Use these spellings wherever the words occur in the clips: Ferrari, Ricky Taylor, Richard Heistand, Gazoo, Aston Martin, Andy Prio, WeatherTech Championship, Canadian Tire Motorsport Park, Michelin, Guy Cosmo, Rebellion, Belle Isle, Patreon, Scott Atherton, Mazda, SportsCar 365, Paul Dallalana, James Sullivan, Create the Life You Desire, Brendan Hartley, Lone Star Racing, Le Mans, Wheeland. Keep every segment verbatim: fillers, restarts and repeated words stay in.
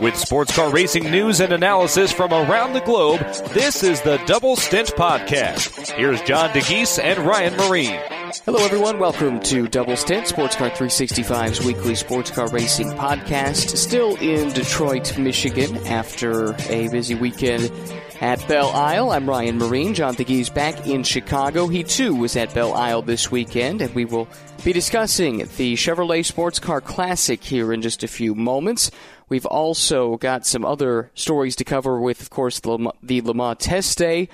With sports car racing news and analysis from around the globe, this is the Double Stint Podcast. Here's John DeGeese and Ryan Marine. Hello, everyone. Welcome to Double Stint, SportsCar three sixty-five's weekly sports car racing podcast. Still in Detroit, Michigan, after a busy weekend at Belle Isle. I'm Ryan Marine. John DeGeese back in Chicago. He, too, was at Belle Isle this weekend, and we will be discussing the Chevrolet Sports Car Classic here in just a few moments. We've also got some other stories to cover with, of course, the Le Mans Test Day,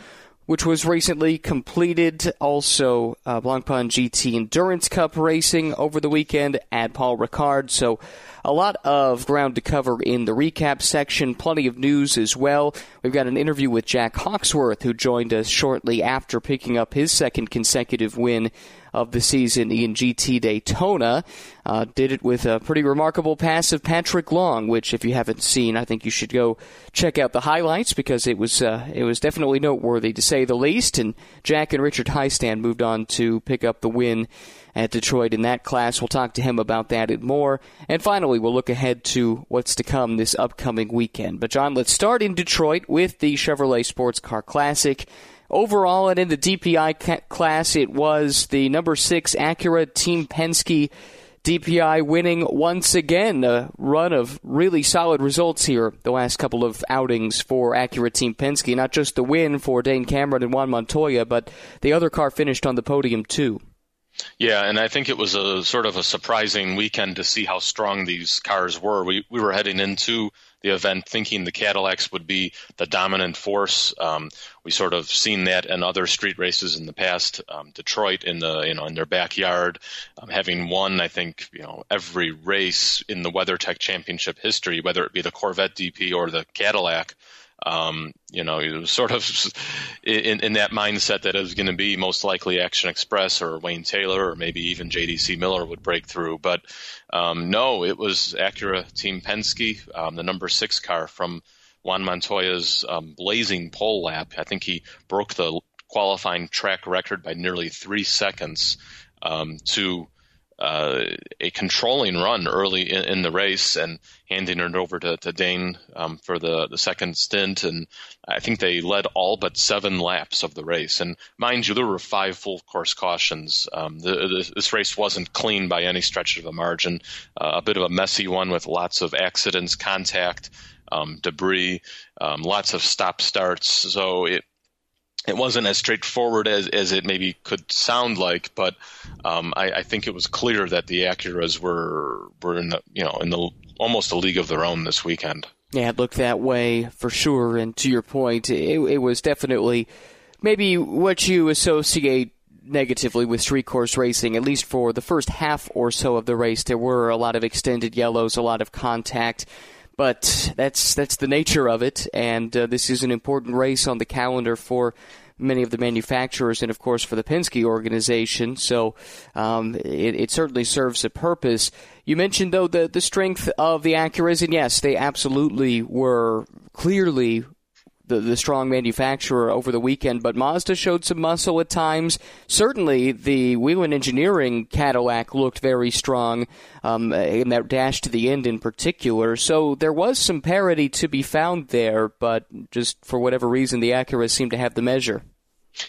which was recently completed. Also, uh, Blancpain G T Endurance Cup racing over the weekend at Paul Ricard. So a lot of ground to cover in the recap section. Plenty of news as well. We've got an interview with Jack Hawksworth, who joined us shortly after picking up his second consecutive win of the season in G T Daytona. Uh, did it with a pretty remarkable pass of Patrick Long, which, if you haven't seen, I think you should go check out the highlights, because it was uh, it was definitely noteworthy, to say the least. And Jack and Richard Heistand moved on to pick up the win at Detroit in that class. We'll talk to him about that and more. And finally, we'll look ahead to what's to come this upcoming weekend. But, John, let's start in Detroit with the Chevrolet Sports Car Classic. Overall, and in the D P I ca- class, it was the number six Acura Team Penske D P I winning once again. A run of really solid results here the last couple of outings for Acura Team Penske. Not just the win for Dane Cameron and Juan Montoya, but the other car finished on the podium, too. Yeah, and I think it was a sort of a surprising weekend to see how strong these cars were. We we were heading into the event thinking the Cadillacs would be the dominant force. Um, we sort of seen that in other street races in the past. Um, Detroit in the you know in their backyard, um, having won I think you know every race in the WeatherTech Championship history, whether it be the Corvette D P or the Cadillac. Um, you know, it was sort of in, in that mindset that it was going to be most likely Action Express or Wayne Taylor or maybe even J D C Miller would break through. But um, no, it was Acura Team Penske, um, the number six car from Juan Montoya's um, blazing pole lap. I think he broke the qualifying track record by nearly three seconds um, to Uh, a controlling run early in, in the race and handing it over to, to Dane um, for the, the second stint. And I think they led all but seven laps of the race. And mind you, there were five full course cautions. Um, the, the, this race wasn't clean by any stretch of the margin. Uh, a bit of a messy one with lots of accidents, contact, um, debris, um, lots of stop starts. So it It wasn't as straightforward as, as it maybe could sound like, but um, I, I think it was clear that the Acuras were were in the you know in the almost a league of their own this weekend. Yeah, it looked that way for sure. And to your point, it, it was definitely maybe what you associate negatively with street course racing. At least for the first half or so of the race, there were a lot of extended yellows, a lot of contact. But that's that's the nature of it, and uh, this is an important race on the calendar for many of the manufacturers and, of course, for the Penske organization. So um, it, it certainly serves a purpose. You mentioned, though, the, the strength of the Acuras, and yes, they absolutely were clearly the, the strong manufacturer over the weekend, but Mazda showed some muscle at times. Certainly, the Wheeland Engineering Cadillac looked very strong um, in that dash to the end in particular. So there was some parity to be found there, but just for whatever reason, the Acura seemed to have the measure.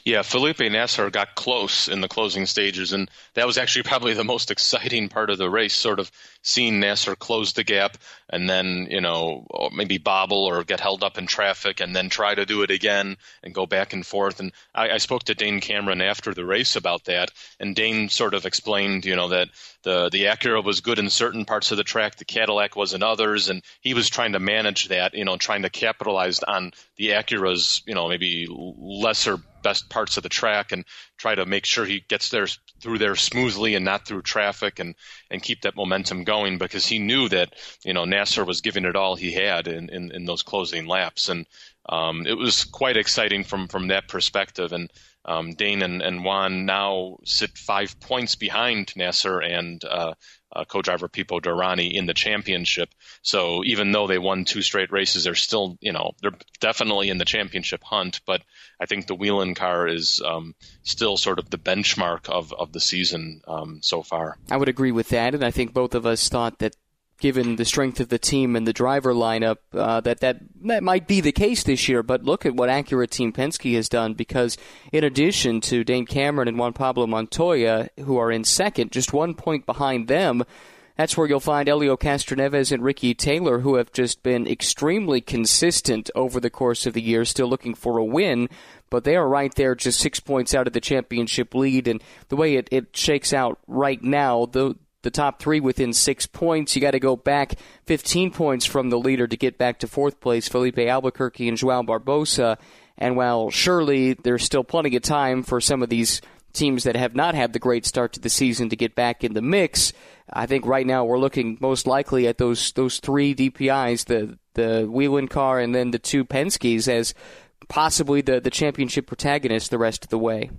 Yeah, Felipe Nasr got close in the closing stages, and that was actually probably the most exciting part of the race, sort of seeing Nasr close the gap and then, you know, maybe bobble or get held up in traffic and then try to do it again and go back and forth. And I, I spoke to Dane Cameron after the race about that, and Dane sort of explained, you know, that the, the Acura was good in certain parts of the track, the Cadillac was in others, and he was trying to manage that, you know, trying to capitalize on the Acura's, you know, maybe lesser best parts of the track and try to make sure he gets there through there smoothly and not through traffic and, and keep that momentum going, because he knew that, you know, Nasr was giving it all he had in, in, in those closing laps. And um, it was quite exciting from, from that perspective. And um, Dane and, and Juan now sit five points behind Nasr and uh, uh, co-driver Pipo Derani in the championship. So even though they won two straight races, they're still, you know, they're definitely in the championship hunt. But I think the Whelan car is um, still sort of the benchmark of, of the season um, so far. I would agree with that. And I think both of us thought that given the strength of the team and the driver lineup, uh, that, that that might be the case this year. But look at what Acura Team Penske has done, because in addition to Dane Cameron and Juan Pablo Montoya, who are in second, just one point behind them, that's where you'll find Elio Castroneves and Ricky Taylor, who have just been extremely consistent over the course of the year, still looking for a win. But they are right there, just six points out of the championship lead. And the way it, it shakes out right now, the The top three within six points. You got to go back fifteen points from the leader to get back to fourth place, Felipe Albuquerque and João Barbosa. And while surely there's still plenty of time for some of these teams that have not had the great start to the season to get back in the mix, I think right now we're looking most likely at those those three D P Is, the the Whelan car and then the two Penskes, as possibly the, the championship protagonists the rest of the way.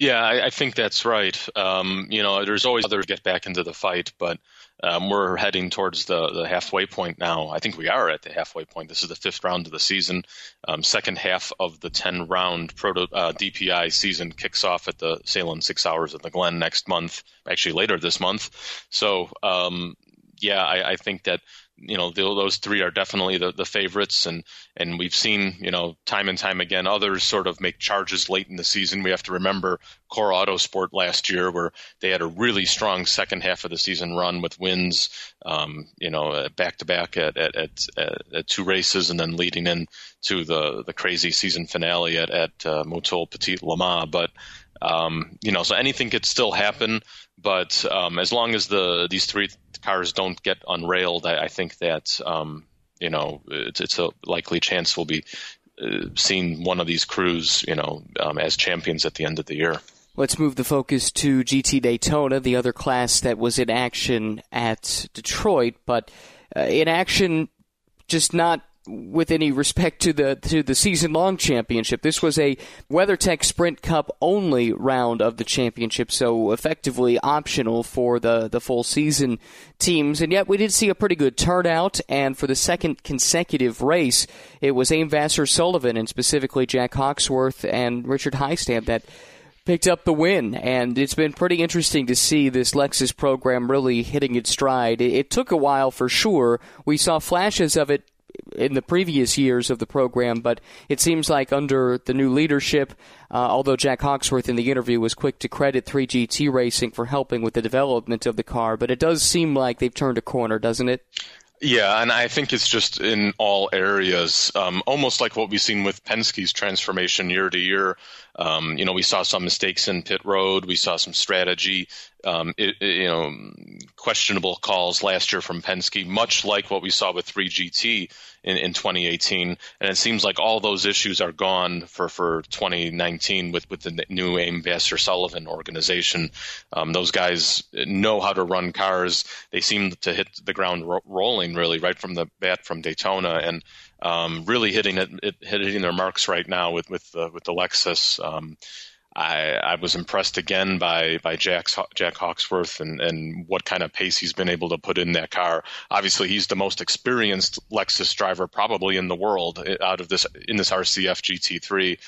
Yeah, I, I think that's right. Um, you know, there's always others get back into the fight, but um, we're heading towards the, the halfway point now. I think we are at the halfway point. This is the fifth round of the season. Um, second half of the ten-round proto uh, D P I season kicks off at the Salem Six Hours at the Glen next month, actually later this month. So, um, yeah, I, I think that, you know, the, those three are definitely the, the favorites. And, and we've seen, you know, time and time again, others sort of make charges late in the season. We have to remember Core Autosport last year, where they had a really strong second half of the season run with wins, um, you know, back to back at at, at at two races, and then leading in to the, the crazy season finale at, at uh, Motul Petit Le Mans. But, um, you know, so anything could still happen. But um, as long as the these three cars don't get unrailed, I, I think that um, you know it's, it's a likely chance we'll be uh, seeing one of these crews, you know, um, as champions at the end of the year. Let's move the focus to G T Daytona, the other class that was in action at Detroit, but uh, in action just not with any respect to the to the season-long championship. This was a WeatherTech Sprint Cup only round of the championship, so effectively optional for the, the full season teams. And yet we did see a pretty good turnout, and for the second consecutive race, it was AIM Vassar-Sullivan, and specifically Jack Hawksworth and Richard Heistand, that picked up the win. And it's been pretty interesting to see this Lexus program really hitting its stride. It, it took a while for sure. We saw flashes of it in the previous years of the program, but it seems like under the new leadership, uh, although Jack Hawksworth in the interview was quick to credit three G T Racing for helping with the development of the car, but it does seem like they've turned a corner, doesn't it? Yeah, and I think it's just in all areas, um, almost like what we've seen with Penske's transformation year to year. Um, you know, we saw some mistakes in pit road. We saw some strategy, um, it, it, you know, questionable calls last year from Penske, much like what we saw with three G T in, in twenty eighteen. And it seems like all those issues are gone for, for twenty nineteen with, with the new AIM Vassar-Sullivan organization. Um, those guys know how to run cars. They seem to hit the ground ro- rolling, really, right from the bat from Daytona, and Um, really hitting it, hitting their marks right now with with the, with the Lexus. Um, I, I was impressed again by by Jack's, Jack Hawksworth and, and what kind of pace he's been able to put in that car. Obviously, he's the most experienced Lexus driver probably in the world out of this in this R C F G T three,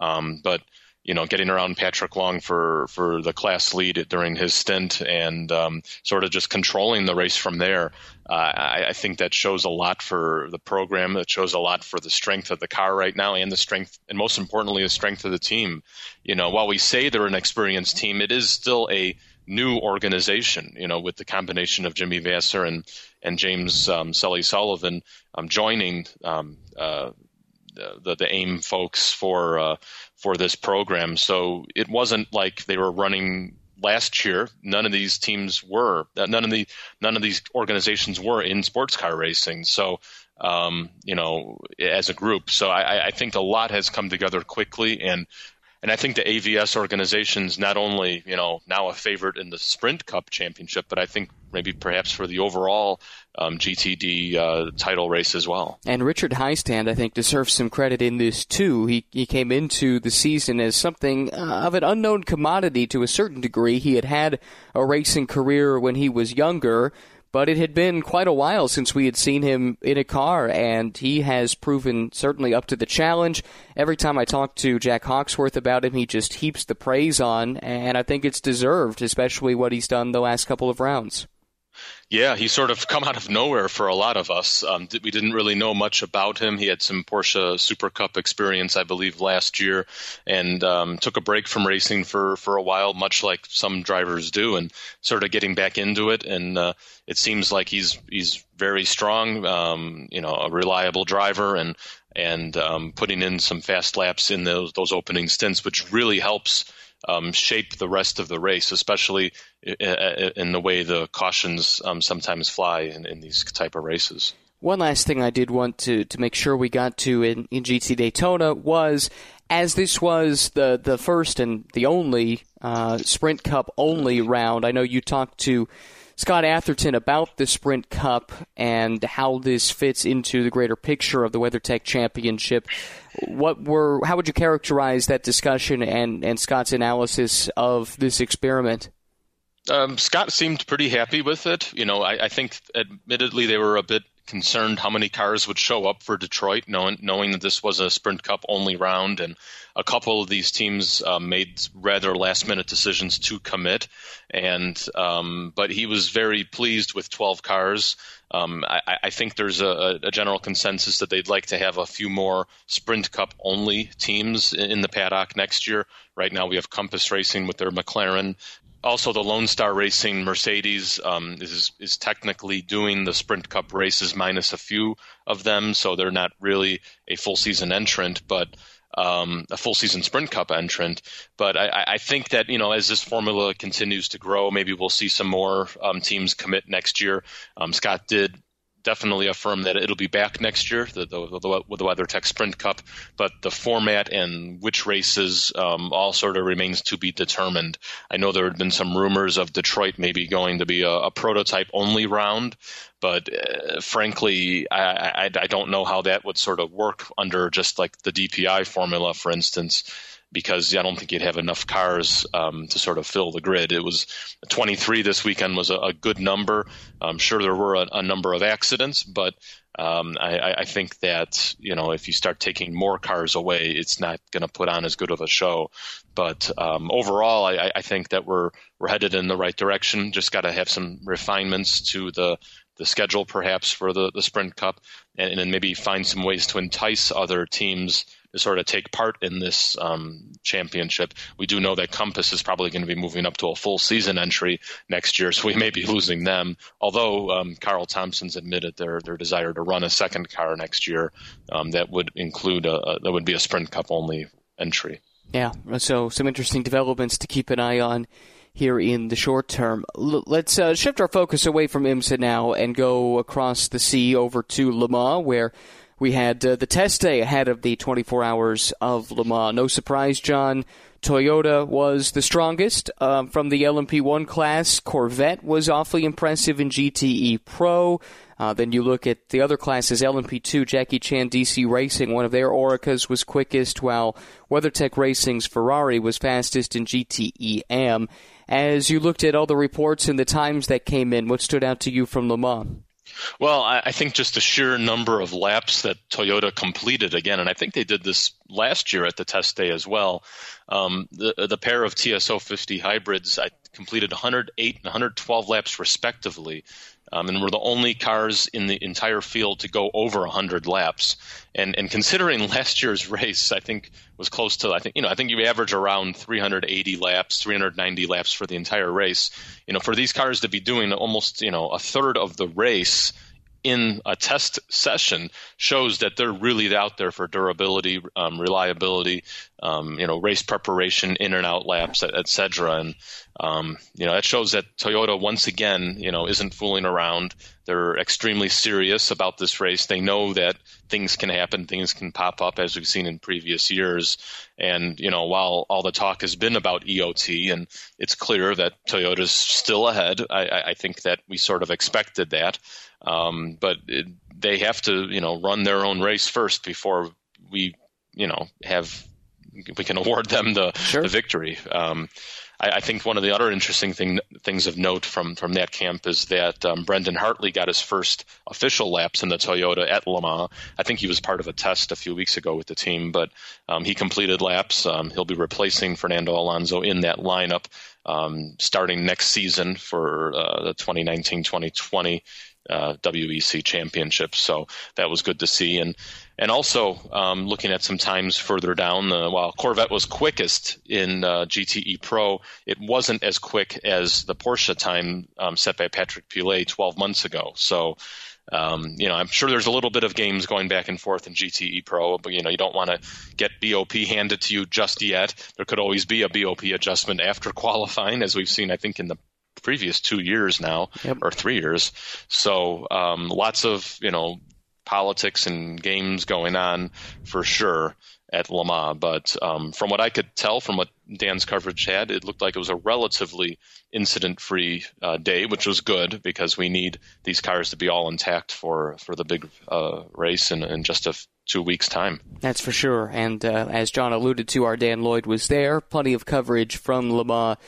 um, but. You know, getting around Patrick Long for, for the class lead during his stint, and um, sort of just controlling the race from there. Uh, I, I think that shows a lot for the program. It shows a lot for the strength of the car right now, and the strength, and most importantly, the strength of the team. You know, while we say they're an experienced team, it is still a new organization, you know, with the combination of Jimmy Vassar and, and James um, Sully Sullivan um, joining um, uh, the, the AIM folks for uh, for this program. So it wasn't like they were running last year. None of these teams were, none of the, none of these organizations were in sports car racing. So, um, you know, as a group. So I, I think a lot has come together quickly. And, and I think the A V S organization's not only, you know, now a favorite in the Sprint Cup Championship, but I think maybe perhaps for the overall um, G T D uh, title race as well. And Richard Heistand, I think, deserves some credit in this, too. He he came into the season as something uh, of an unknown commodity to a certain degree. He had had a racing career when he was younger, but it had been quite a while since we had seen him in a car, and he has proven certainly up to the challenge. Every time I talk to Jack Hawksworth about him, he just heaps the praise on, and I think it's deserved, especially what he's done the last couple of rounds. Yeah, he sort of come out of nowhere for a lot of us. Um, we didn't really know much about him. He had some Porsche Super Cup experience, I believe, last year, and um, took a break from racing for, for a while, much like some drivers do, and sort of getting back into it. And uh, it seems like he's he's very strong, um, you know, a reliable driver, and and um, putting in some fast laps in those those opening stints, which really helps Um, shape the rest of the race, especially in the way the cautions um, sometimes fly in, in these type of races. One last thing I did want to, to make sure we got to in, in G T Daytona was, as this was the, the first and the only uh, Sprint Cup only round, I know you talked to Scott Atherton about the Sprint Cup and how this fits into the greater picture of the WeatherTech Championship. What were, how would you characterize that discussion and, and Scott's analysis of this experiment? Um, Scott seemed pretty happy with it. You know, I, I think admittedly they were a bit concerned how many cars would show up for Detroit, knowing, knowing that this was a Sprint Cup only round, and a couple of these teams uh, made rather last-minute decisions to commit. And um, but he was very pleased with twelve cars. Um, I, I think there's a, a general consensus that they'd like to have a few more Sprint Cup only teams in the paddock next year. Right now we have Compass Racing with their McLaren. Also, the Lone Star Racing Mercedes um, is is technically doing the Sprint Cup races minus a few of them, so they're not really a full season entrant, but um, a full season Sprint Cup entrant. But I, I think that, you know, as this formula continues to grow, maybe we'll see some more um, teams commit next year. Um, Scott did definitely affirm that it'll be back next year, the the, the, the WeatherTech Sprint Cup, but the format and which races um, all sort of remains to be determined. I know there had been some rumors of Detroit maybe going to be a, a prototype-only round, but uh, frankly, I, I, I don't know how that would sort of work under just like the D P I formula, for instance, because I don't think you'd have enough cars um, to sort of fill the grid. It was twenty-three this weekend was a, a good number. I'm sure there were a, a number of accidents, but um, I, I think that, you know, if you start taking more cars away, it's not going to put on as good of a show. But um, overall, I, I think that we're we're headed in the right direction. Just got to have some refinements to the the schedule, perhaps, for the, the Sprint Cup, and, and then maybe find some ways to entice other teams to sort of take part in this um, championship. We do know that Compass is probably going to be moving up to a full season entry next year, so we may be losing them. Although um, Carl Thompson's admitted their their desire to run a second car next year, um, that would include a, a that would be a Sprint Cup only entry. Yeah, so some interesting developments to keep an eye on here in the short term. L- let's uh, shift our focus away from IMSA now and go across the sea over to Le Mans, where we had uh, the test day ahead of the twenty-four Hours of Le Mans. No surprise, John, Toyota was the strongest um, from the L M P one class. Corvette was awfully impressive in G T E Pro. Uh, then you look at the other classes, L M P two, Jackie Chan D C Racing, one of their Oricas was quickest, while WeatherTech Racing's Ferrari was fastest in G T E M. As you looked at all the reports and the times that came in, what stood out to you from Le Mans? Well, I think just the sheer number of laps that Toyota completed again, and I think they did this last year at the test day as well. Um, the, the pair of T S O fifty hybrids I completed one hundred eight and one hundred twelve laps respectively, um, and were the only cars in the entire field to go over one hundred laps. And and considering last year's race, I think was close to I think you know I think you average around three hundred eighty laps, three hundred ninety laps for the entire race. You know, for these cars to be doing almost you know a third of the race in a test session shows that they're really out there for durability, um, reliability, um, you know, race preparation, in and out laps, et cetera. And, um, you know, that shows that Toyota, once again, you know, isn't fooling around. They're extremely serious about this race. They know that things can happen, things can pop up, as we've seen in previous years. And, you know, while all the talk has been about E O T, and it's clear that Toyota's still ahead, I, I think that we sort of expected that. Um, but it, they have to, you know, run their own race first before we, you know, have we can award them the, sure. the victory. Um, I, I think one of the other interesting thing, things of note from, from that camp is that um, Brendan Hartley got his first official laps in the Toyota at Le Mans. I think he was part of a test a few weeks ago with the team, but um, he completed laps. Um, he'll be replacing Fernando Alonso in that lineup um, starting next season for uh, the twenty nineteen twenty twenty uh, W E C Championship. So that was good to see. And And also, um, looking at some times further down, uh, while Corvette was quickest in uh, G T E Pro, it wasn't as quick as the Porsche time um, set by Patrick Pillet twelve months ago. So, um, you know, I'm sure there's a little bit of games going back and forth in G T E Pro, but, you know, you don't want to get B O P handed to you just yet. There could always be a B O P adjustment after qualifying, as we've seen, I think, in the previous two years now, yep. or three years. So um, lots of, you know, politics and games going on for sure at Le Mans. But um, from what I could tell from what Dan's coverage had, it looked like it was a relatively incident-free uh, day, which was good because we need these cars to be all intact for, for the big uh, race in, in just a f- two weeks' time. That's for sure. And uh, as John alluded to, our Dan Lloyd was there. Plenty of coverage from Le Mans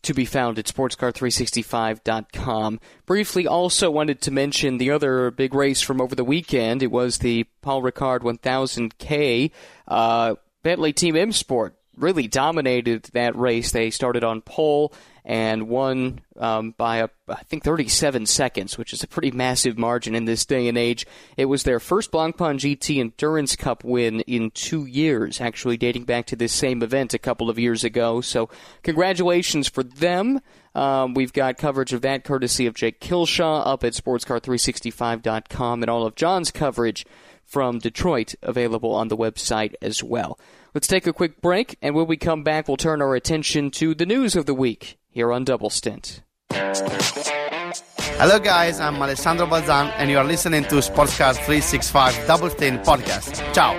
to be found at sports car three sixty-five dot com. Briefly, also wanted to mention the other big race from over the weekend. It was the Paul Ricard one thousand K. Uh, Bentley Team M Sport really dominated that race. They started on pole and won um, by, a, I think, thirty-seven seconds, which is a pretty massive margin in this day and age. It was their first Blancpain G T Endurance Cup win in two years, actually dating back to this same event a couple of years ago. So congratulations for them. Um, we've got coverage of that courtesy of Jake Kilshaw up at sports car three sixty-five dot com, and all of John's coverage from Detroit available on the website as well. Let's take a quick break, and when we come back, we'll turn our attention to the news of the week here on Double Stint. Hello, guys. I'm Alessandro Balzan, and you are listening to SportsCar three sixty-five Double Stint podcast. Ciao.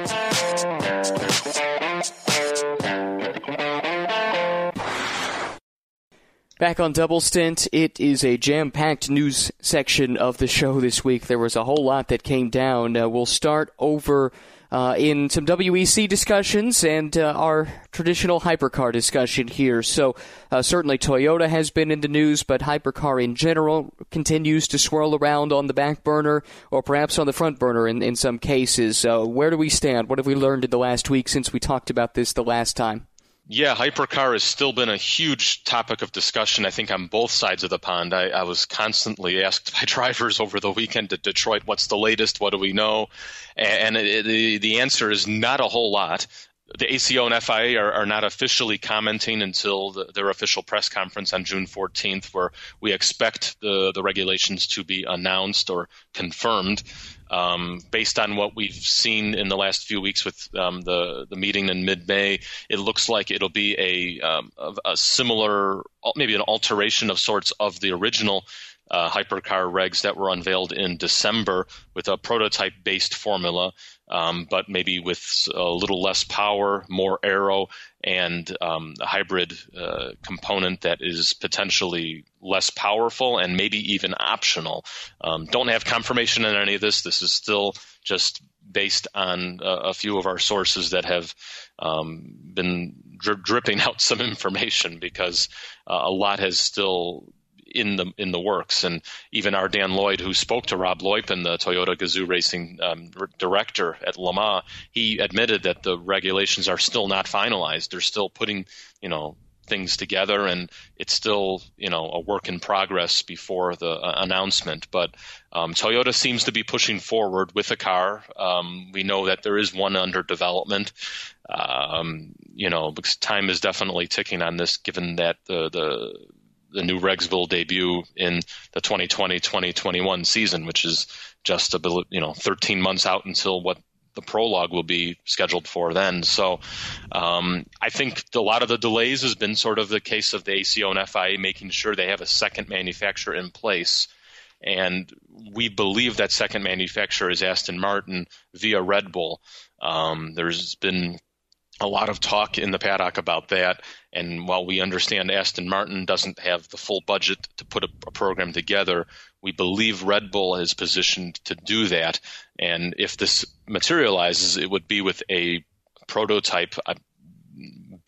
Back on Double Stint, it is a jam-packed news section of the show this week. There was a whole lot that came down. Uh, we'll start over uh, in some W E C discussions and uh, our traditional hypercar discussion here. So uh, certainly Toyota has been in the news, but hypercar in general continues to swirl around on the back burner or perhaps on the front burner in, in some cases. Uh, where do we stand? What have we learned in the last week since we talked about this the last time? Yeah, hypercar has still been a huge topic of discussion, I think, on both sides of the pond. I, I was constantly asked by drivers over the weekend at Detroit, what's the latest, what do we know? And it, it, the answer is not a whole lot. The A C O and F I A are, are not officially commenting until the, their official press conference on June fourteenth, where we expect the, the regulations to be announced or confirmed. Um, based on what we've seen in the last few weeks with um, the, the meeting in mid-May, it looks like it'll be a, um, a similar, maybe an alteration of sorts of the original uh, hypercar regs that were unveiled in December with a prototype-based formula, um, but maybe with a little less power, more aero, and um, a hybrid uh, component that is potentially less powerful and maybe even optional. Um, don't have confirmation on any of this. This is still just based on uh, a few of our sources that have um, been dri- dripping out some information because uh, a lot has still in the in the works. And even our Dan Lloyd, who spoke to Rob Loipen, the Toyota Gazoo Racing um, r- director at Le Mans, he admitted that the regulations are still not finalized. They're still putting, you know, things together, and it's still, you know, a work in progress before the uh, announcement. But um, Toyota seems to be pushing forward with the car. Um, we know that there is one under development. Um, you know, because time is definitely ticking on this, given that the the the new regs will debut in the twenty twenty twenty twenty-one season, which is just about, you know, thirteen months out until what the prologue will be scheduled for then. So um, I think a lot of the delays has been sort of the case of the A C O and F I A making sure they have a second manufacturer in place. And we believe that second manufacturer is Aston Martin via Red Bull. Um, there's been a lot of talk in the paddock about that. And while we understand Aston Martin doesn't have the full budget to put a, a program together, we believe Red Bull is positioned to do that. And if this materializes, it would be with a prototype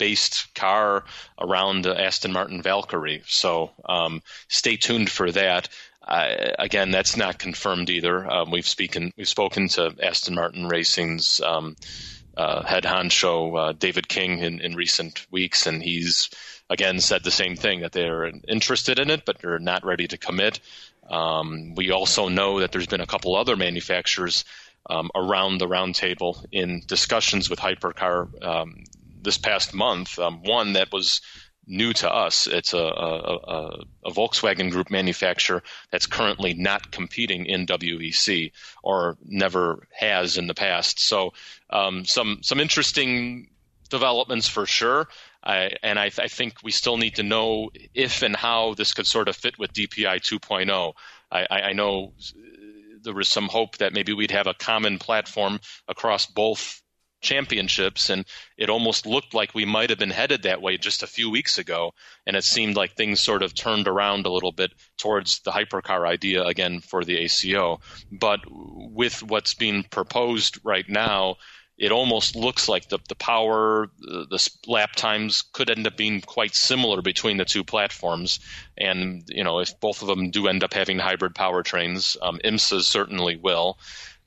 based car around the Aston Martin Valkyrie. So um, stay tuned for that. Uh, again, that's not confirmed either. Um, we've speaking, we've spoken to Aston Martin Racing's um, uh, head honcho, uh, David King, in, in recent weeks, and he's again said the same thing, that they're interested in it, but they're not ready to commit. Um, we also know that there's been a couple other manufacturers um, around the roundtable in discussions with Hypercar um, this past month. Um, one that was new to us. It's a, a, a Volkswagen Group manufacturer that's currently not competing in W E C, or never has in the past. So um, some some interesting developments for sure. I, and I, th- I think we still need to know if and how this could sort of fit with D P I two point oh. I, I, I know there was some hope that maybe we'd have a common platform across both championships, and it almost looked like we might have been headed that way just a few weeks ago, and it seemed like things sort of turned around a little bit towards the hypercar idea again for the A C O. But with what's being proposed right now, it almost looks like the, the power, the, the lap times could end up being quite similar between the two platforms. And, you know, if both of them do end up having hybrid powertrains, um, IMSAs certainly will.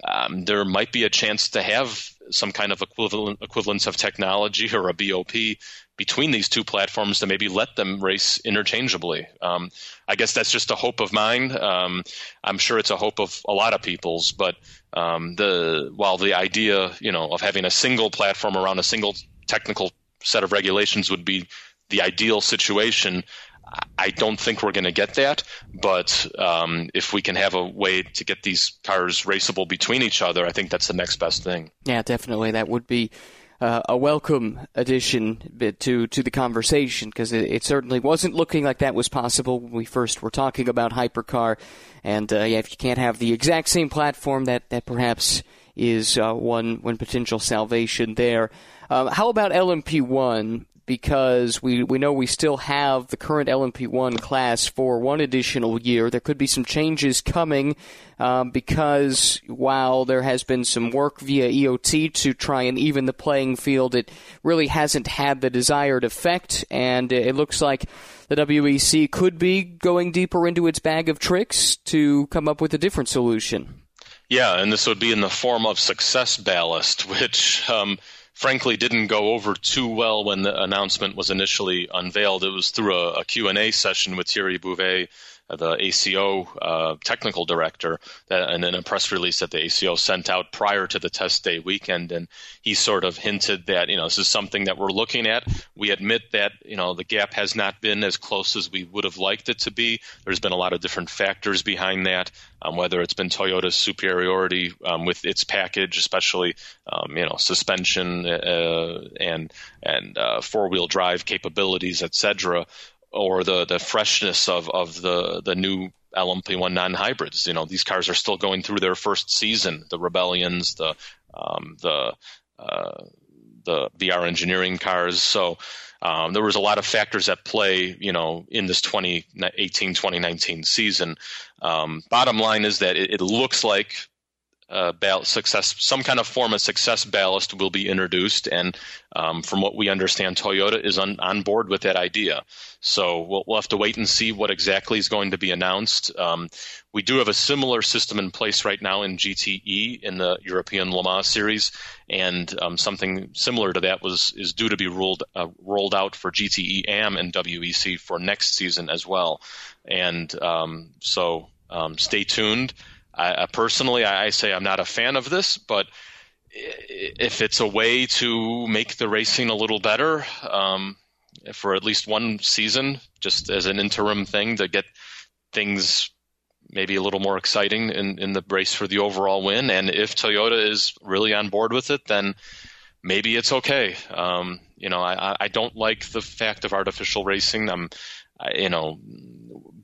Um, there might be a chance to have some kind of equivalent equivalence of technology or a B O P between these two platforms to maybe let them race interchangeably. Um, I guess that's just a hope of mine. Um, I'm sure it's a hope of a lot of people's, but um, the while the idea, you know, of having a single platform around a single technical set of regulations would be the ideal situation, I don't think we're going to get that, but um, if we can have a way to get these cars raceable between each other, I think that's the next best thing. Yeah, definitely. That would be uh, a welcome addition to, to the conversation, because it, it certainly wasn't looking like that was possible when we first were talking about hypercar. And uh, yeah, if you can't have the exact same platform, that, that perhaps is uh, one, one potential salvation there. Uh, how about L M P one? Because we, we know we still have the current L M P one class for one additional year. There could be some changes coming um, because while there has been some work via E O T to try and even the playing field, it really hasn't had the desired effect, and it looks like the W E C could be going deeper into its bag of tricks to come up with a different solution. Yeah, and this would be in the form of success ballast, which... Um, frankly, didn't go over too well when the announcement was initially unveiled. It was through a, a Q and A session with Thierry Bouvet, the A C O uh, technical director, that, and then a press release that the A C O sent out prior to the test day weekend. And he sort of hinted that, you know, this is something that we're looking at. We admit that, you know, the gap has not been as close as we would have liked it to be. There's been a lot of different factors behind that, um, whether it's been Toyota's superiority um, with its package, especially, um, you know, suspension uh, and and uh, four-wheel drive capabilities, et cetera, or the, the freshness of, of the, the new L M P one non-hybrids. You know, these cars are still going through their first season, the Rebellions, the um, the, uh, the V R Engineering cars. So um, there was a lot of factors at play, you know, in this twenty eighteen twenty nineteen season. Um, bottom line is that it, it looks like Uh, ball- success, some kind of form of success ballast will be introduced, and um, from what we understand, Toyota is on, on board with that idea. So we'll, we'll have to wait and see what exactly is going to be announced. Um, we do have a similar system in place right now in G T E in the European Le Mans series, and um, something similar to that was is due to be rolled uh, rolled out for G T E A M and W E C for next season as well. And um, so um, stay tuned. I, personally, I say I'm not a fan of this, but if it's a way to make the racing a little better um, for at least one season, just as an interim thing to get things maybe a little more exciting in, in the race for the overall win, and if Toyota is really on board with it, then maybe it's okay. Um, you know, I, I don't like the fact of artificial racing. I'm, I, you know...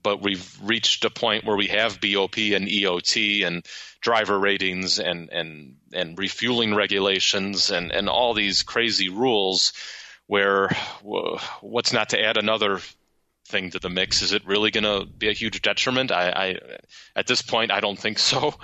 But we've reached a point where we have B O P and E O T and driver ratings and and, and refueling regulations and, and all these crazy rules where what's not to add another thing to the mix? Is it really going to be a huge detriment? I, I at this point, I don't think so.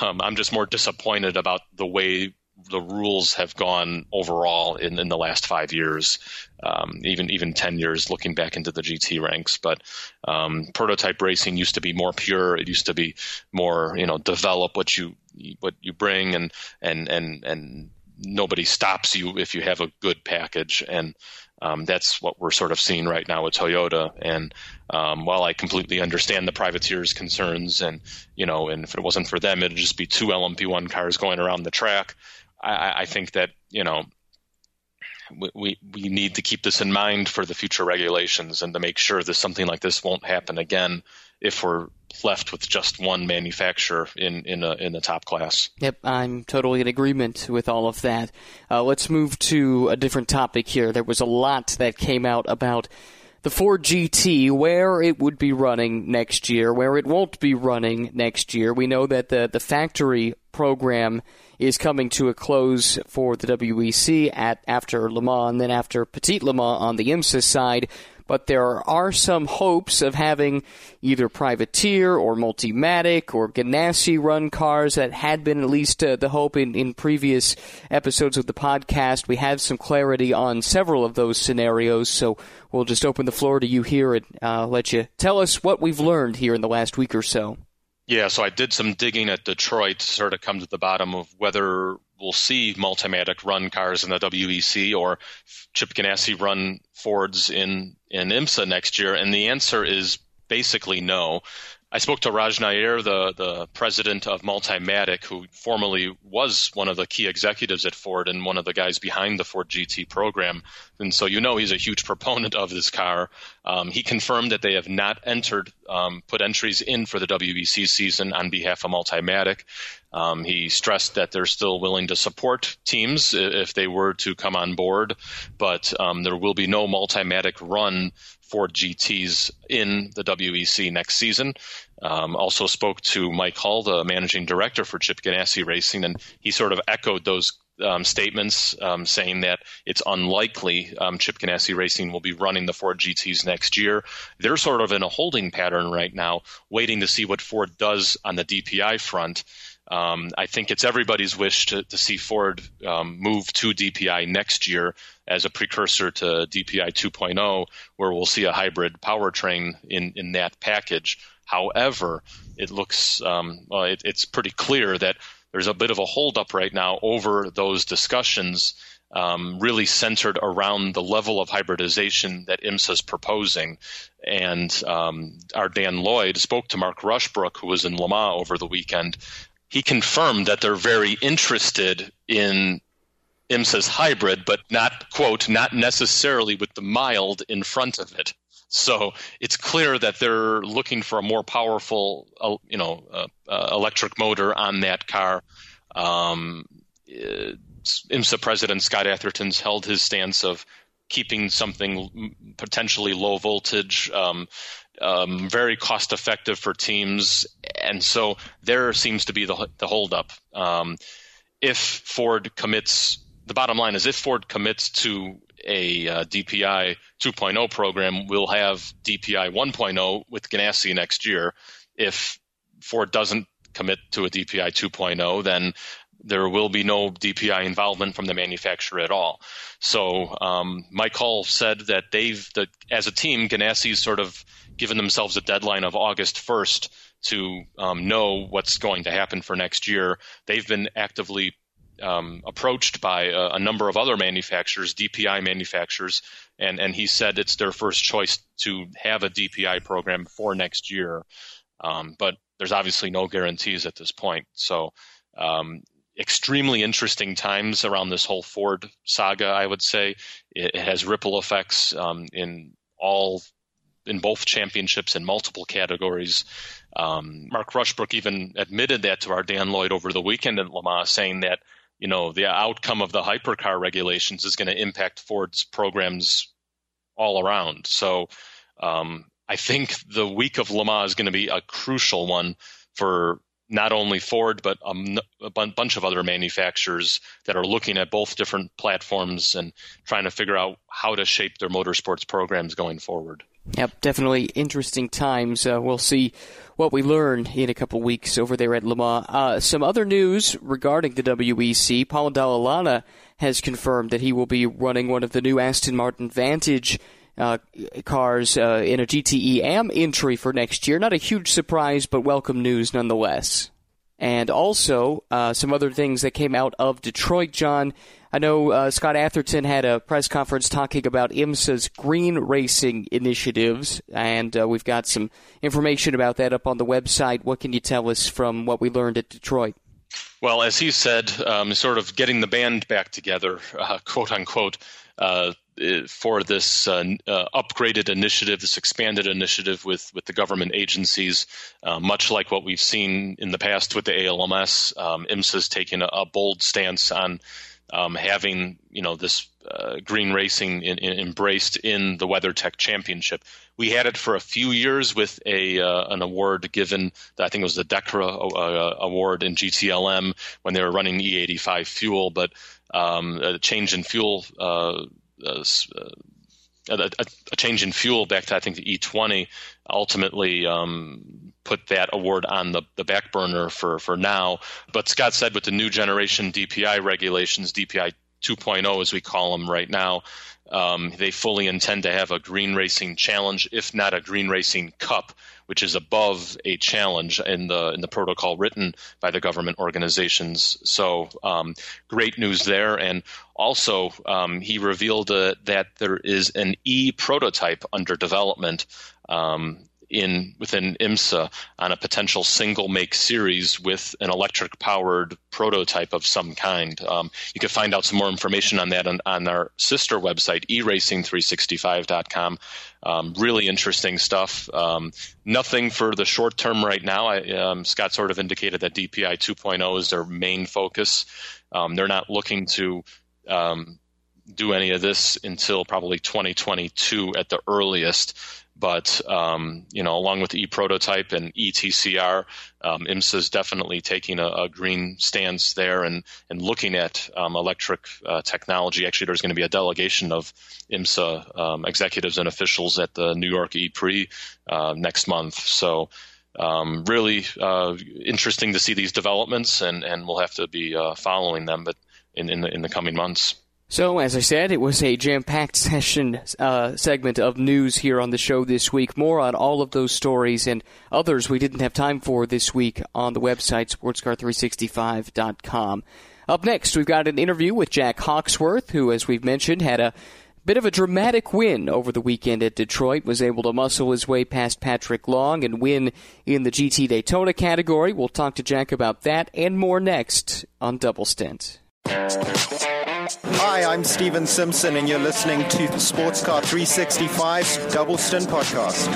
Um, I'm just more disappointed about the way the rules have gone overall in, in the last five years, um, even even ten years looking back into the G T ranks. But um, prototype racing used to be more pure. It used to be more, you know, develop what you what you bring, and and and and nobody stops you if you have a good package. And um, that's what we're sort of seeing right now with Toyota. And um, while I completely understand the privateers' concerns, and you know, and if it wasn't for them, it'd just be two L M P one cars going around the track. I, I think that, you know, we we need to keep this in mind for the future regulations, and to make sure that something like this won't happen again if we're left with just one manufacturer in in, a, in the top class. Yep, I'm totally in agreement with all of that. Uh, let's move to a different topic here. There was a lot that came out about the Ford G T, where it would be running next year, where it won't be running next year. We know that the the factory program is coming to a close for the W E C at after Le Mans, and then after Petit Le Mans on the IMSA side. But there are some hopes of having either Privateer or Multimatic or Ganassi run cars that had been at least uh, the hope in, in previous episodes of the podcast. We have some clarity on several of those scenarios, so we'll just open the floor to you here and uh, let you tell us what we've learned here in the last week or so. Yeah, so I did some digging at Detroit to sort of come to the bottom of whether we'll see Multimatic run cars in the W E C or Chip Ganassi run Fords in, in IMSA next year. And the answer is basically no. I spoke to Raj Nair, the, the president of Multimatic, who formerly was one of the key executives at Ford and one of the guys behind the Ford G T program. And so, you know, he's a huge proponent of this car. Um, he confirmed that they have not entered, um, put entries in for the W E C season on behalf of Multimatic. Um, he stressed that they're still willing to support teams if they were to come on board, but um, there will be no Multimatic run Ford G Ts in the W E C next season. Um, also spoke to Mike Hall, the managing director for Chip Ganassi Racing, and he sort of echoed those um, statements, um, saying that it's unlikely um, Chip Ganassi Racing will be running the Ford G Ts next year. They're sort of in a holding pattern right now, waiting to see what Ford does on the D P I front. Um, I think it's everybody's wish to, to see Ford um, move to D P I next year as a precursor to D P I two point oh, where we'll see a hybrid powertrain in, in that package. However, it looks um, well, it, it's pretty clear that there's a bit of a holdup right now over those discussions, um, really centered around the level of hybridization that IMSA's proposing. And um, our Dan Lloyd spoke to Mark Rushbrook, who was in Le Mans over the weekend. He confirmed that they're very interested in IMSA's hybrid, but not, quote, not necessarily with the mild in front of it. So it's clear that they're looking for a more powerful, uh, you know, uh, uh, electric motor on that car. Um, uh, IMSA President Scott Atherton held his stance of keeping something potentially low voltage, um, um, very cost effective for teams. And so there seems to be the, the holdup. Um, if Ford commits, the bottom line is if Ford commits to a uh, D P I two point oh program, we'll have D P I one point oh with Ganassi next year. If Ford doesn't commit to a D P I two point oh, then there will be no D P I involvement from the manufacturer at all. So um, Mike Hall said that they've, that as a team, Ganassi's sort of given themselves a deadline of August first to um, know what's going to happen for next year. They've been actively um, approached by a, a number of other manufacturers, D P I manufacturers, and, and he said it's their first choice to have a D P I program for next year. Um, but there's obviously no guarantees at this point. So um, extremely interesting times around this whole Ford saga, I would say. It, it has ripple effects um, in all in both championships in multiple categories. Um, Mark Rushbrook even admitted that to our Dan Lloyd over the weekend at Le Mans, saying that, you know, the outcome of the hypercar regulations is going to impact Ford's programs all around. So um, I think the week of Le Mans is going to be a crucial one for not only Ford, but um, a bunch of other manufacturers that are looking at both different platforms and trying to figure out how to shape their motorsports programs going forward. Yep, definitely interesting times. Uh, we'll see what we learn in a couple weeks over there at Le Mans. Uh, some other news regarding the W E C. Paul Dallalana has confirmed that he will be running one of the new Aston Martin Vantage uh, cars uh, in a G T E A M entry for next year. Not a huge surprise, but welcome news nonetheless. And also, uh, some other things that came out of Detroit, John. I know uh, Scott Atherton had a press conference talking about IMSA's green racing initiatives, and uh, we've got some information about that up on the website. What can you tell us from what we learned at Detroit? Well, as he said, um, sort of getting the band back together, uh, quote unquote, uh, for this uh, uh, upgraded initiative, this expanded initiative with, with the government agencies, uh, much like what we've seen in the past with the A L M S. Um, IMSA's taken a, a bold stance on um, having, you know, this uh, green racing in, in embraced in the WeatherTech Championship. We had it for a few years with a uh, an award given, I think it was the DECRA uh, award in G T L M when they were running E eighty-five fuel, but um, a change in fuel uh Uh, a, a change in fuel back to, I think, the E twenty ultimately um, put that award on the, the back burner for, for now. But Scott said with the new generation D P I regulations, D P I two point oh as we call them right now, um, they fully intend to have a green racing challenge, if not a green racing cup, which is above a challenge in the in the protocol written by the government organizations. So um, great news there. And also, um, he revealed uh, that there is an e-prototype under development um, in within IMSA on a potential single-make series with an electric-powered prototype of some kind. Um, you can find out some more information on that on, on our sister website, e racing three sixty-five dot com. Um, really interesting stuff. Um, nothing for the short term right now. I, um, Scott sort of indicated that D P I two point oh is their main focus. Um, they're not looking to um, do any of this until probably twenty twenty-two at the earliest. But, um, you know, along with e-prototype and E T C R, um, IMSA is definitely taking a, a green stance there and, and looking at um, electric uh, technology. Actually, there's going to be a delegation of IMSA um, executives and officials at the New York E-Prix uh, next month. So um, really uh, interesting to see these developments, and, and we'll have to be uh, following them but in, in, the, in the coming months. So, as I said, it was a jam-packed session uh, segment of news here on the show this week. More on all of those stories and others we didn't have time for this week on the website, sports car three sixty-five dot com. Up next, we've got an interview with Jack Hawksworth, who, as we've mentioned, had a bit of a dramatic win over the weekend at Detroit, was able to muscle his way past Patrick Long and win in the G T Daytona category. We'll talk to Jack about that and more next on Double Stint. Hi, I'm Steven Simpson, and you're listening to SportsCar three sixty-five's Double Stint Podcast.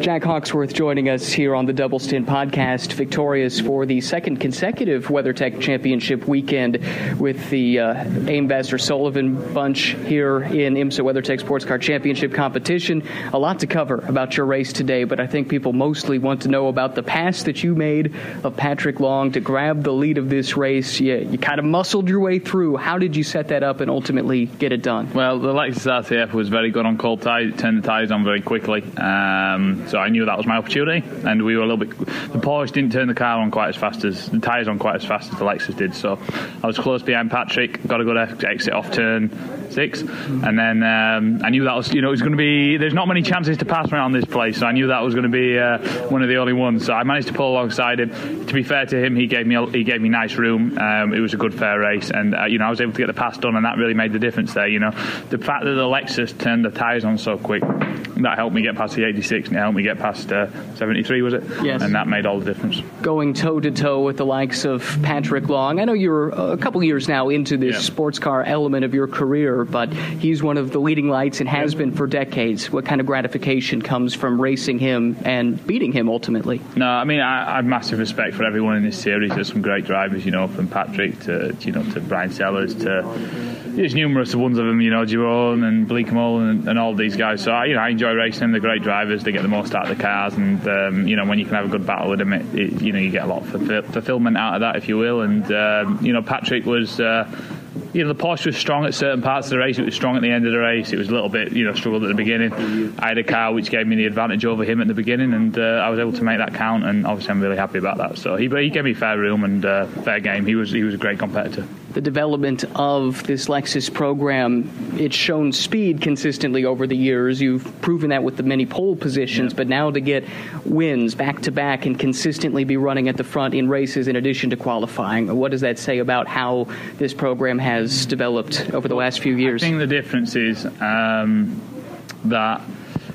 Jack Hawksworth joining us here on the Double Stint Podcast, victorious for the second consecutive WeatherTech Championship weekend with the uh, AIM Vassar-Sullivan bunch here in IMSA WeatherTech Sports Car Championship competition. A lot to cover about your race today, but I think people mostly want to know about the pass that you made of Patrick Long to grab the lead of this race. You, you kind of muscled your way through. How did you set that up and ultimately get it done? Well, the Lexus R T F was very good on cold tyres, turned the tyres on very quickly. Um, So I knew that was my opportunity, and we were a little bit. The Porsche didn't turn the car on quite as fast as the tyres on quite as fast as the Lexus did. So I was close behind Patrick. Got a good exit off turn six, and then um, I knew that was. You know, it was going to be. There's not many chances to pass around this place, so I knew that was going to be uh, one of the only ones. So I managed to pull alongside him. To be fair to him, he gave me he gave me nice room. Um, it was a good fair race, and uh, you know I was able to get the pass done, and that really made the difference there. You know, the fact that the Lexus turned the tyres on so quick, that helped me get past the eighty-six and it helped me get past uh, seventy-three, was it? Yes. And that made all the difference. Going toe-to-toe with the likes of Patrick Long. I know you're a couple years now into this yeah. sports car element of your career, but he's one of the leading lights and has yeah. been for decades. What kind of gratification comes from racing him and beating him ultimately? No, I mean, I, I have massive respect for everyone in this series. There's some great drivers, you know, from Patrick to, you know, to Brian Sellers to... There's numerous ones of them, you know, Jerome and Bleakmole and, and all these guys. So, I, you know, I enjoy racing them. They're great drivers. They get the most out of the cars. And, um, you know, when you can have a good battle with them, it, it, you know, you get a lot of fulfillment out of that, if you will. And, um, you know, Patrick was... Uh, you know, the Porsche was strong at certain parts of the race. It was strong at the end of the race. It was a little bit, you know, struggled at the beginning. I had a car which gave me the advantage over him at the beginning, and uh, I was able to make that count. And obviously, I'm really happy about that. So he, he gave me fair room and uh, fair game. He was he was a great competitor. The development of this Lexus program, it's shown speed consistently over the years. You've proven that with the many pole positions, yeah. But now to get wins back-to-back and consistently be running at the front in races in addition to qualifying, what does that say about how this program has developed over the last few years? I think the difference is um, that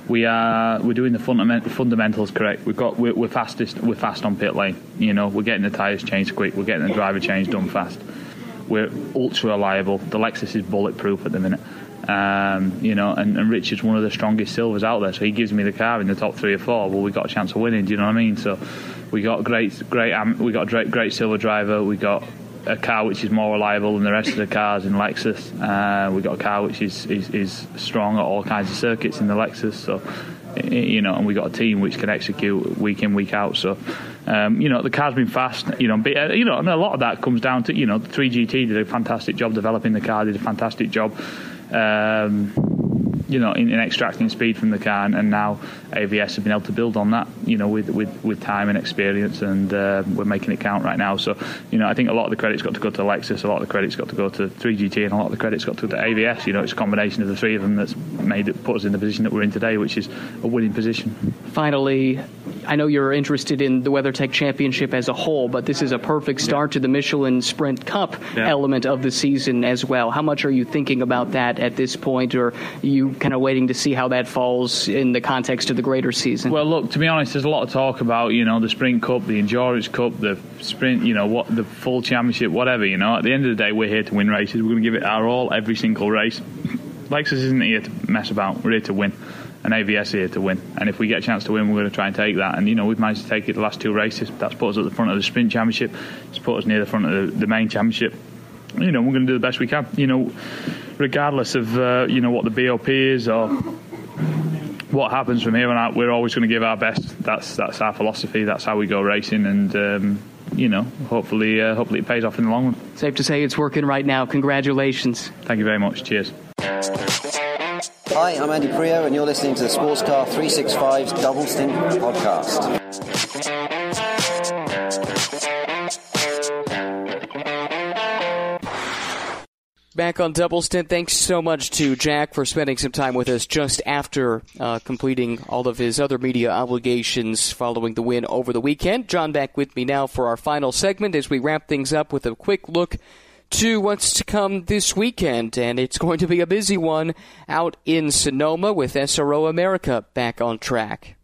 we are we're doing the fundament, fundamentals correct. We've got we're, we're fastest. We're fast on pit lane. You know, we're getting the tires changed quick. We're getting the driver change done fast. We're ultra reliable. The Lexus is bulletproof at the minute. Um, you know, and, and Richard's one of the strongest silvers out there, so he gives me the car in the top three or four. Well, we got a chance of winning. Do you know what I mean? So we got great, great. Um, we got a great, great silver driver. We got a car which is more reliable than the rest of the cars in Lexus. Uh, we got a car which is, is is strong at all kinds of circuits in the Lexus. So, you know, and we got a team which can execute week in, week out. So. Um, you know, the car's been fast, you know, but, uh, you know, and a lot of that comes down to, you know, the three G T did a fantastic job developing the car, did a fantastic job, um, you know, in, in extracting speed from the car, and, and now A V S have been able to build on that, you know, with, with, with time and experience, and uh, we're making it count right now. So, you know, I think a lot of the credit's got to go to Lexus, a lot of the credit's got to go to three G T, and a lot of the credit's got to go to A V S. You know, it's a combination of the three of them that's made it, put us in the position that we're in today, which is a winning position. Finally, I know you're interested in the WeatherTech Championship as a whole, but this is a perfect start yeah. to the Michelin Sprint Cup yeah. element of the season as well. How much are you thinking about that at this point, or are you kind of waiting to see how that falls in the context of the greater season? Well, look, to be honest, there's a lot of talk about, you know, the Sprint Cup, the Endurance Cup, the Sprint, you know, what the full championship, whatever, you know. At the end of the day, we're here to win races. We're going to give it our all, every single race. Lexus isn't here to mess about. We're here to win. And A V S here to win, and if we get a chance to win, we're going to try and take that. And you know, we've managed to take it the last two races. That's put us at the front of the Sprint Championship. It's put us near the front of the, the main championship. You know, we're going to do the best we can. You know, regardless of uh, you know what the B O P is or what happens from here on out, we're always going to give our best. That's that's our philosophy. That's how we go racing, and. Um, You know, hopefully, uh, hopefully it pays off in the long run. Safe to say it's working right now. Congratulations. Thank you very much. Cheers. Hi, I'm Andy Prio, and you're listening to the Sports Car three sixty-five's Double Stint podcast. Back on Double Stint. Thanks so much to Jack for spending some time with us just after uh, completing all of his other media obligations following the win over the weekend. John back with me now for our final segment as we wrap things up with a quick look to what's to come this weekend, and it's going to be a busy one out in Sonoma with S R O America back on track.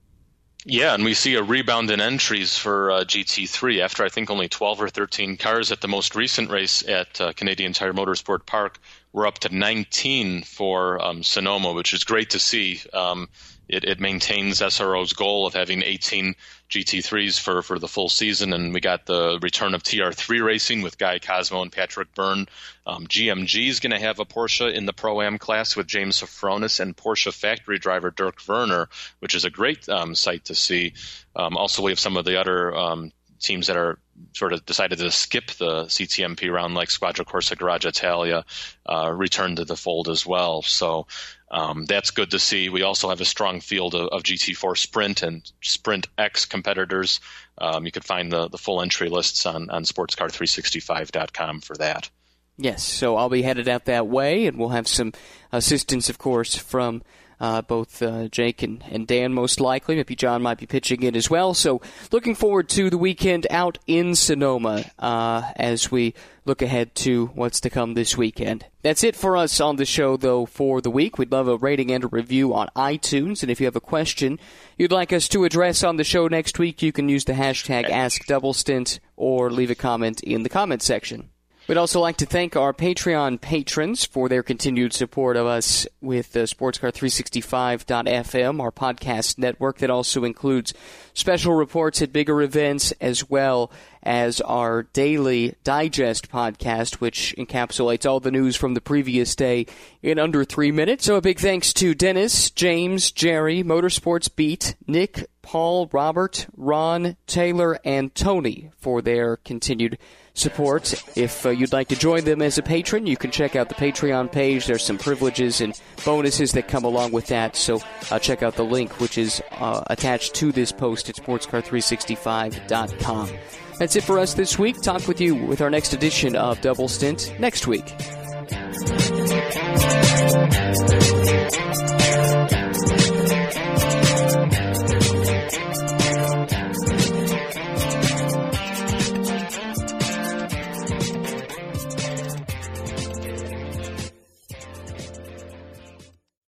Yeah, and we see a rebound in entries for uh, G T three after I think only twelve or thirteen cars at the most recent race at uh, Canadian Tire Motorsport Park. We're up to nineteen for um, Sonoma, which is great to see. Um, it, it maintains S R O's goal of having eighteen G T threes for, for the full season, and we got the return of T R three racing with Guy Cosmo and Patrick Byrne. Um, G M G is going to have a Porsche in the Pro-Am class with James Safronis and Porsche factory driver Dirk Werner, which is a great um, sight to see. Um, also, we have some of the other um, teams that are sort of decided to skip the C T M P round, like Squadra Corsa Garage Italia, uh, returned to the fold as well. So um, that's good to see. We also have a strong field of, of G T four Sprint and Sprint X competitors. Um, you could find the, the full entry lists on, on sports car three sixty-five dot com for that. Yes, so I'll be headed out that way, and we'll have some assistance, of course, from Uh, both uh, Jake and, and Dan, most likely. Maybe John might be pitching in as well. So looking forward to the weekend out in Sonoma uh, as we look ahead to what's to come this weekend. That's it for us on the show, though, for the week. We'd love a rating and a review on iTunes. And if you have a question you'd like us to address on the show next week, you can use the hashtag AskDoubleStint or leave a comment in the comment section. We'd also like to thank our Patreon patrons for their continued support of us with uh, sports car three sixty-five dot f m, our podcast network that also includes special reports at bigger events as well as our daily digest podcast, which encapsulates all the news from the previous day in under three minutes. So a big thanks to Dennis, James, Jerry, Motorsports Beat, Nick, Paul, Robert, Ron, Taylor, and Tony for their continued support. If uh, you'd like to join them as a patron, you can check out the Patreon page. There's some privileges and bonuses that come along with that, so uh, check out the link, which is uh, attached to this post at sports car three sixty-five dot com. That's it for us this week. Talk with you with our next edition of Double Stint next week.